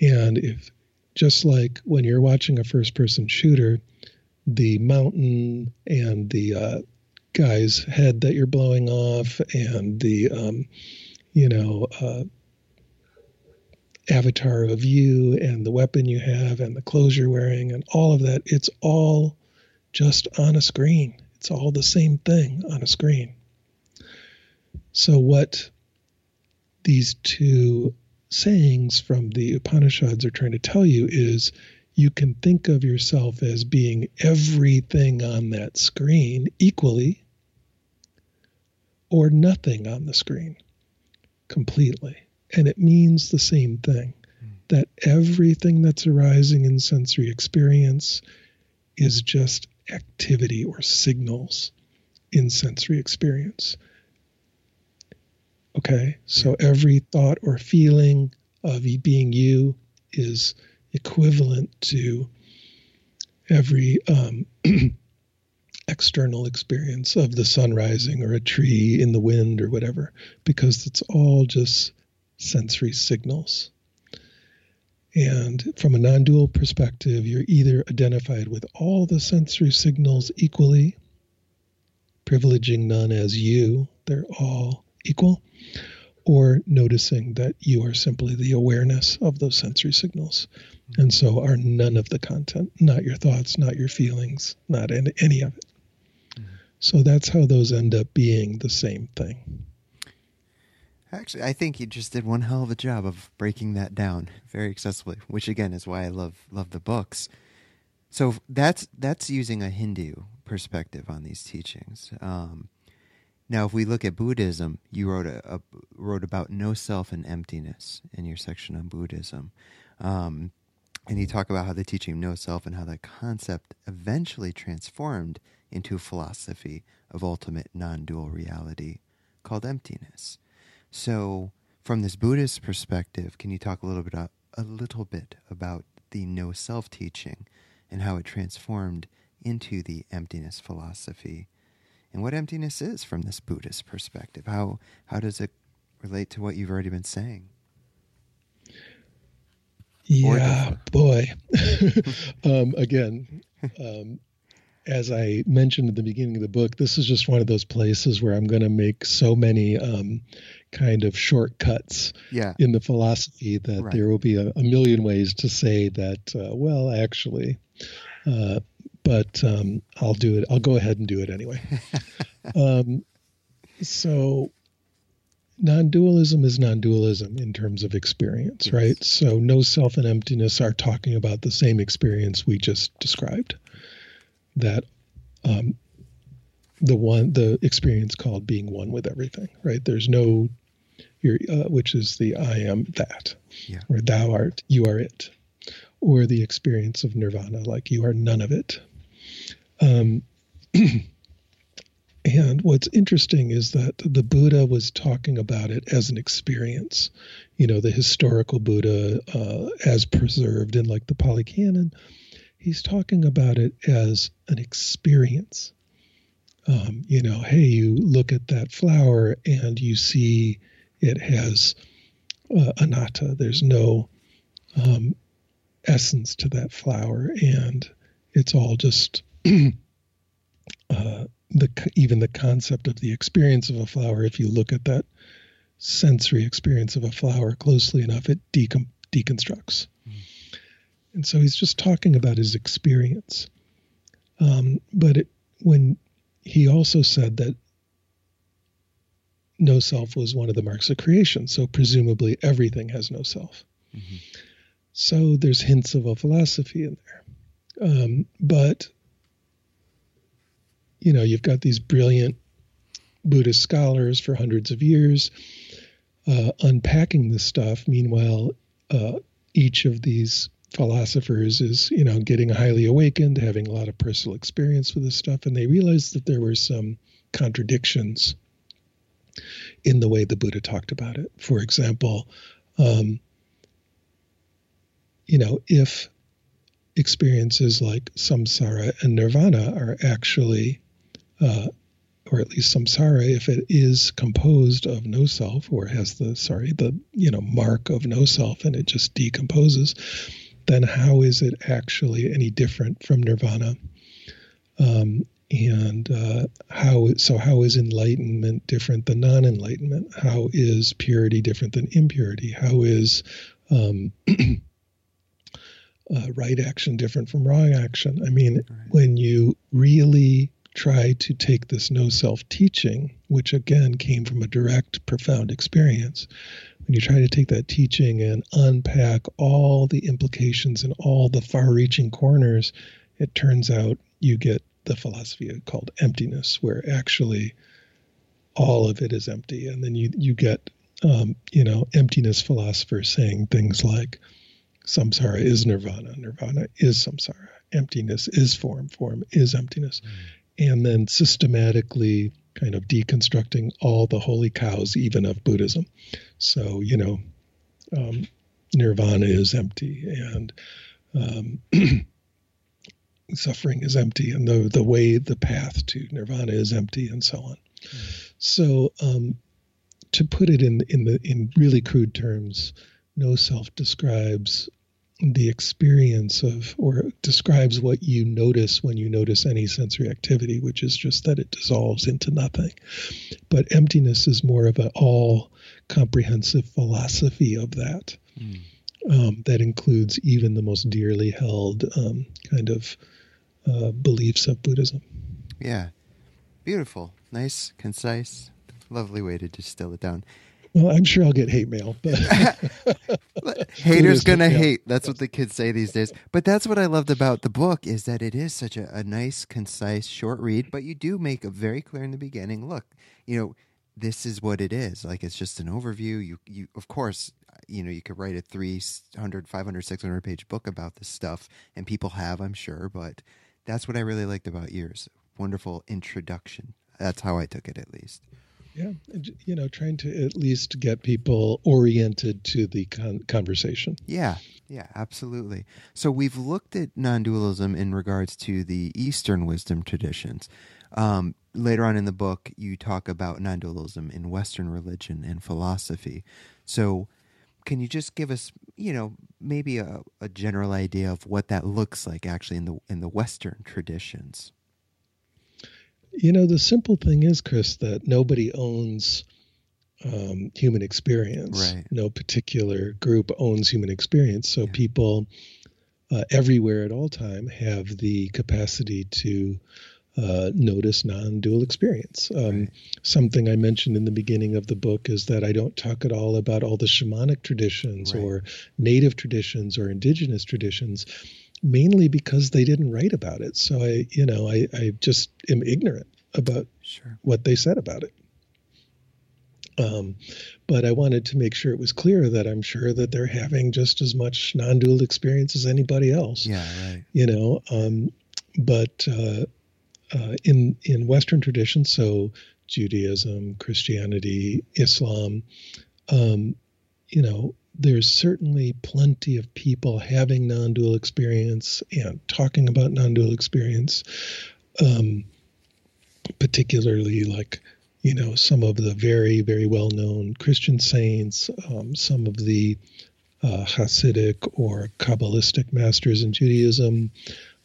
And if, just like when you're watching a first-person shooter, the mountain and the uh, guy's head that you're blowing off and the, um, you know, uh, avatar of you and the weapon you have and the clothes you're wearing and all of that, it's all just on a screen. It's all the same thing on a screen. So what these two sayings from the Upanishads are trying to tell you is you can think of yourself as being everything on that screen equally or nothing on the screen completely. And it means the same thing, that everything that's arising in sensory experience is just activity or signals in sensory experience. Okay, so every thought or feeling of being you is equivalent to every um, external experience of the sun rising or a tree in the wind or whatever, because it's all just sensory signals. And from a non-dual perspective, you're either identified with all the sensory signals equally, privileging none as you, they're all equal, or noticing that you are simply the awareness of those sensory signals, and so are none of the content, not your thoughts, not your feelings, not any of it. So that's how those end up being the same thing. Actually, I think you just did one hell of a job of breaking that down very accessibly, which again is why I love love the books. So that's that's using a Hindu perspective on these teachings. Um, now, if we look at Buddhism, you wrote a, a wrote about no self and emptiness in your section on Buddhism. Um, And you talk about how the teaching of no self and how that concept eventually transformed into a philosophy of ultimate non-dual reality called emptiness. So from this Buddhist perspective, can you talk a little bit about, a little bit about the no self teaching and how it transformed into the emptiness philosophy and what emptiness is from this Buddhist perspective? How, how does it relate to what you've already been saying? Yeah, boy. um, again, um, as I mentioned at the beginning of the book, this is just one of those places where I'm going to make so many um, kind of shortcuts yeah. in the philosophy that right. there will be a, a million ways to say that, uh, well, actually, uh, but um, I'll do it. I'll go ahead and do it anyway. um, so non-dualism is non-dualism in terms of experience, yes. right? So no self and emptiness are talking about the same experience we just described. That um, the one, the experience called being one with everything, right? There's no, your, uh, which is the I am that, yeah. or thou art, you are it, or the experience of nirvana, like you are none of it. Um, and what's interesting is that the Buddha was talking about it as an experience, you know, the historical Buddha uh, as preserved in like the Pali Canon. He's talking about it as an experience. Um, you know, hey, you look at that flower and you see it has uh, anatta. There's no um, essence to that flower, and it's all just uh, the even the concept of the experience of a flower. If you look at that sensory experience of a flower closely enough, it decom- deconstructs. And so he's just talking about his experience. Um, but it, when he also said that no self was one of the marks of creation, so presumably everything has no self. Mm-hmm. So there's hints of a philosophy in there. Um, but, you know, you've got these brilliant Buddhist scholars for hundreds of years uh, unpacking this stuff. Meanwhile, uh, each of these philosophers is, you know, getting highly awakened, having a lot of personal experience with this stuff, and they realized that there were some contradictions in the way the Buddha talked about it. For example, um, you know, if experiences like samsara and nirvana are actually, uh, or at least samsara, if it is composed of no self or has the, sorry, the, you know, mark of no self and it just decomposes, then how is it actually any different from nirvana? Um, and uh, how so how is enlightenment different than non-enlightenment? How is purity different than impurity? How is um, uh, right action different from wrong action? I mean, right. when you really try to take this no-self teaching, which again came from a direct, profound experience, when you try to take that teaching and unpack all the implications and all the far-reaching corners, it turns out you get the philosophy called emptiness, where actually all of it is empty. And then you, you get, um, you know, emptiness philosophers saying things like, samsara is nirvana, nirvana is samsara, emptiness is form, form is emptiness. Mm. And then systematically kind of deconstructing all the holy cows, even of Buddhism. So, you know, um, nirvana is empty and um, suffering is empty, and the, the way, the path to nirvana is empty, and so on. Mm. So um, to put it in, in, the, in really crude terms, no self describes the experience of, or describes what you notice when you notice any sensory activity, which is just that it dissolves into nothing. But emptiness is more of an all-comprehensive philosophy of that, mm. um, that includes even the most dearly held um, kind of uh, beliefs of Buddhism. Yeah. Beautiful. Nice, concise, lovely way to distill it down. Well, I'm sure I'll get hate mail. But haters gonna hate. That's what the kids say these days. But that's what I loved about the book, is that it is such a, a nice, concise, short read. But you do make it very clear in the beginning. Look, you know, this is what it is. Like, it's just an overview. You, you, of course, you know, you could write a three hundred, five hundred, six hundred page book about this stuff, and people have, I'm sure, but that's what I really liked about yours. Wonderful introduction. That's how I took it, at least. Yeah, you know, trying to at least get people oriented to the con conversation. Yeah, yeah, absolutely. So we've looked at non-dualism in regards to the Eastern wisdom traditions. Um, later on in the book, you talk about non-dualism in Western religion and philosophy. So can you just give us, you know, maybe a, a general idea of what that looks like actually in the in the Western traditions? You know, the simple thing is, Chris, that nobody owns um, human experience. Right. No particular group owns human experience. So yeah. people uh, everywhere at all time have the capacity to uh, notice non-dual experience. Um, right. Something I mentioned in the beginning of the book is that I don't talk at all about all the shamanic traditions right. or native traditions or indigenous traditions, mainly because they didn't write about it. So I, you know, I, I just am ignorant about sure. what they said about it. Um, but I wanted to make sure it was clear that I'm sure that they're having just as much non-dual experience as anybody else. Yeah, right. You know, um, but uh, uh, in, in Western tradition, so Judaism, Christianity, Islam, um, you know, there's certainly plenty of people having non-dual experience and talking about non-dual experience, um, particularly like, you know, some of the very, very well-known Christian saints, um, some of the uh, Hasidic or Kabbalistic masters in Judaism,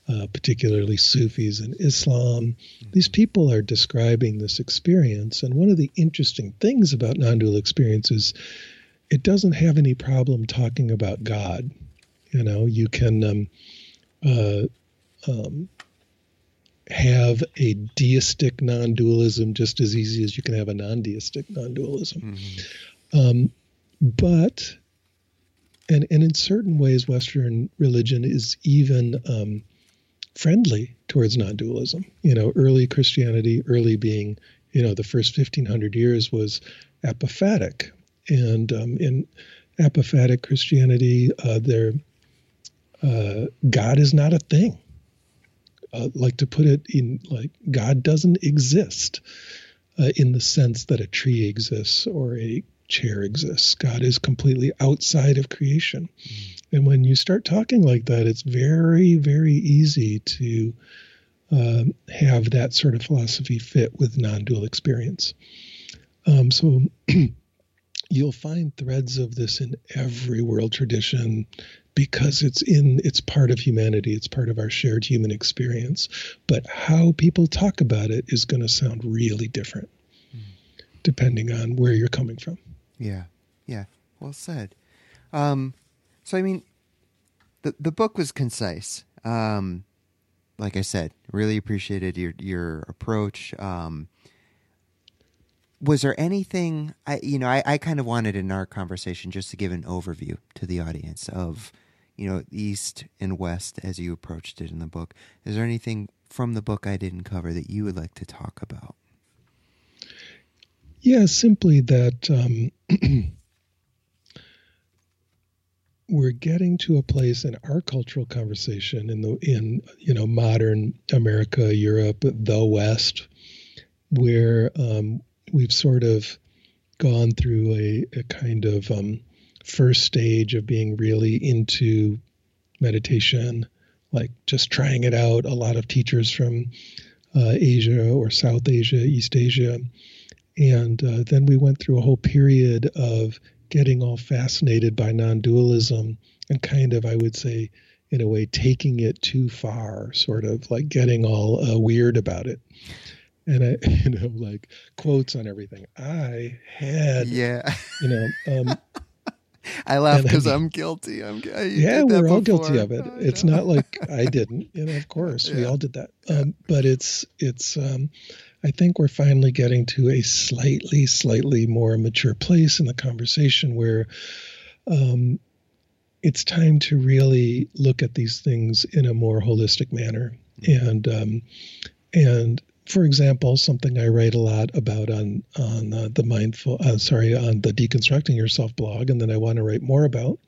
uh, particularly Sufis in Islam. Mm-hmm. These people are describing this experience. And one of the interesting things about non-dual experience is it doesn't have any problem talking about God. You know, you can um, uh, um, have a deistic non-dualism just as easy as you can have a non-deistic non-dualism. Mm-hmm. um, but, and, and in certain ways, Western religion is even um, friendly towards non-dualism. You know, early Christianity, early being, you know, the first fifteen hundred years was apophatic. And um, in apophatic Christianity, uh, there, uh, God is not a thing. Uh, like to put it in, like God doesn't exist uh, in the sense that a tree exists or a chair exists. God is completely outside of creation. Mm. And when you start talking like that, it's very, very easy to um, have that sort of philosophy fit with non-dual experience. Um, so... You'll find threads of this in every world tradition because it's in, it's part of humanity. It's part of our shared human experience. But how people talk about it is going to sound really different mm. depending on where you're coming from. Yeah. Yeah. Well said. Um, so, I mean, the, the book was concise. Um, like I said, really appreciated your, your approach. Um, Was there anything, I, you know, I, I kind of wanted in our conversation just to give an overview to the audience of, you know, East and West as you approached it in the book. Is there anything from the book I didn't cover that you would like to talk about? Yeah, simply that um, we're getting to a place in our cultural conversation in, the, in you know, modern America, Europe, the West, where... Um, we've sort of gone through a, a kind of um, first stage of being really into meditation, like just trying it out. A lot of teachers from uh, Asia or South Asia, East Asia. And uh, then we went through a whole period of getting all fascinated by non-dualism and kind of, I would say, in a way, taking it too far, sort of like getting all uh, weird about it. And I, you know, like quotes on everything. I had, yeah, you know, um, I laugh because I mean, I'm guilty. I'm I, yeah, we're before. all guilty of it. I it's know. not like I didn't, you know. Of course, yeah. we all did that. Yeah. Um, but it's, it's. Um, I think we're finally getting to a slightly, slightly more mature place in the conversation where, um, it's time to really look at these things in a more holistic manner, mm-hmm. and um, and. for example, something I write a lot about on on uh, the mindful, uh, sorry, on the Deconstructing Yourself blog, and then I want to write more about,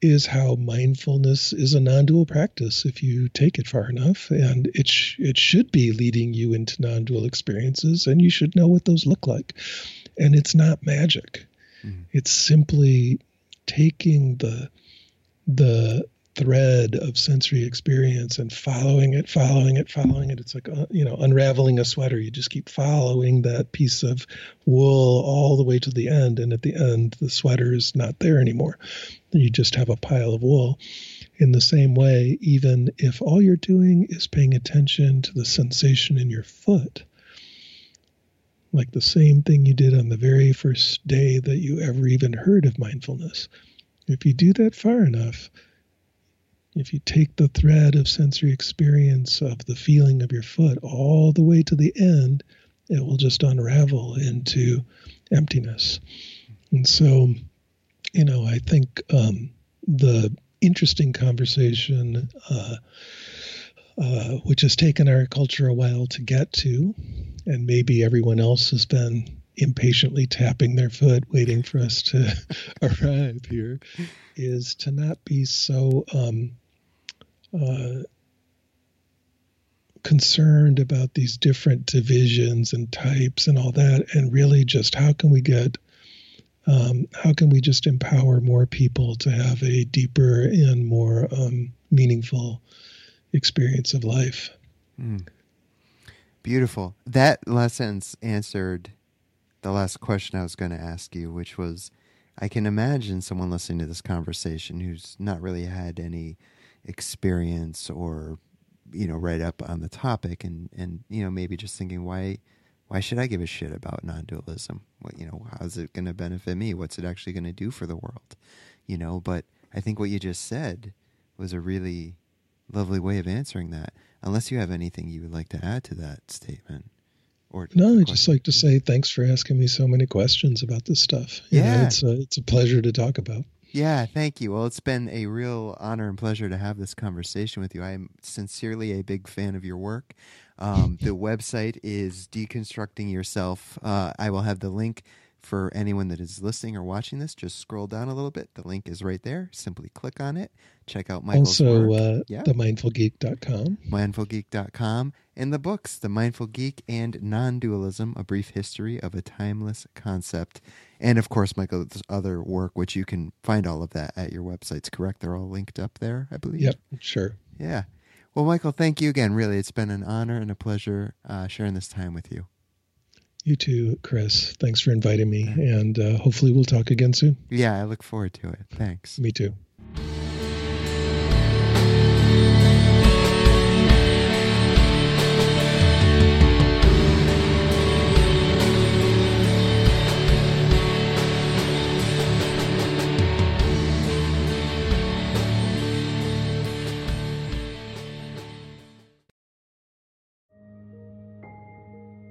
is how mindfulness is a non-dual practice if you take it far enough, and it sh it should be leading you into non-dual experiences, and you should know what those look like. And it's not magic; mm-hmm. It's simply taking the the thread of sensory experience and following it, following it, following it. It's like, uh, you know, unraveling a sweater. You just keep following that piece of wool all the way to the end. And at the end, the sweater is not there anymore. You just have a pile of wool. In the same way, even if all you're doing is paying attention to the sensation in your foot, like the same thing you did on the very first day that you ever even heard of mindfulness, if you do that far enough, if you take the thread of sensory experience of the feeling of your foot all the way to the end, it will just unravel into emptiness. And so, you know, I think um, the interesting conversation, uh, uh, which has taken our culture a while to get to, and maybe everyone else has been impatiently tapping their foot, waiting for us to arrive here, is to not be so um, uh, concerned about these different divisions and types and all that, and really just how can we get, um, how can we just empower more people to have a deeper and more um, meaningful experience of life. Mm. Beautiful. That lessons answered the last question I was going to ask you, which was, I can imagine someone listening to this conversation who's not really had any experience or, you know, read up on the topic, and, and you know, maybe just thinking, why why should I give a shit about non-dualism? What, you know, how's it going to benefit me? What's it actually going to do for the world? You know, but I think what you just said was a really lovely way of answering that, unless you have anything you would like to add to that statement. Or no, I just like to say thanks for asking me so many questions about this stuff. You yeah, know, it's a, it's a pleasure to talk about. Yeah, thank you. Well, it's been a real honor and pleasure to have this conversation with you. I'm sincerely a big fan of your work. Um, the website is Deconstructing Yourself. Uh, I will have the link for anyone that is listening or watching this. Just scroll down a little bit. The link is right there. Simply click on it. Check out Michael's work. Also, uh, yeah. the mindful geek dot com. mindful geek dot com. And the books, The Mindful Geek and Non-Dualism, A Brief History of a Timeless Concept. And, of course, Michael's other work, which you can find all of that at your websites, correct? They're all linked up there, I believe. Yep, sure. Yeah. Well, Michael, thank you again. Really, it's been an honor and a pleasure uh, sharing this time with you. You too, Chris. Thanks for inviting me. And uh, hopefully we'll talk again soon. Yeah, I look forward to it. Thanks. Me too.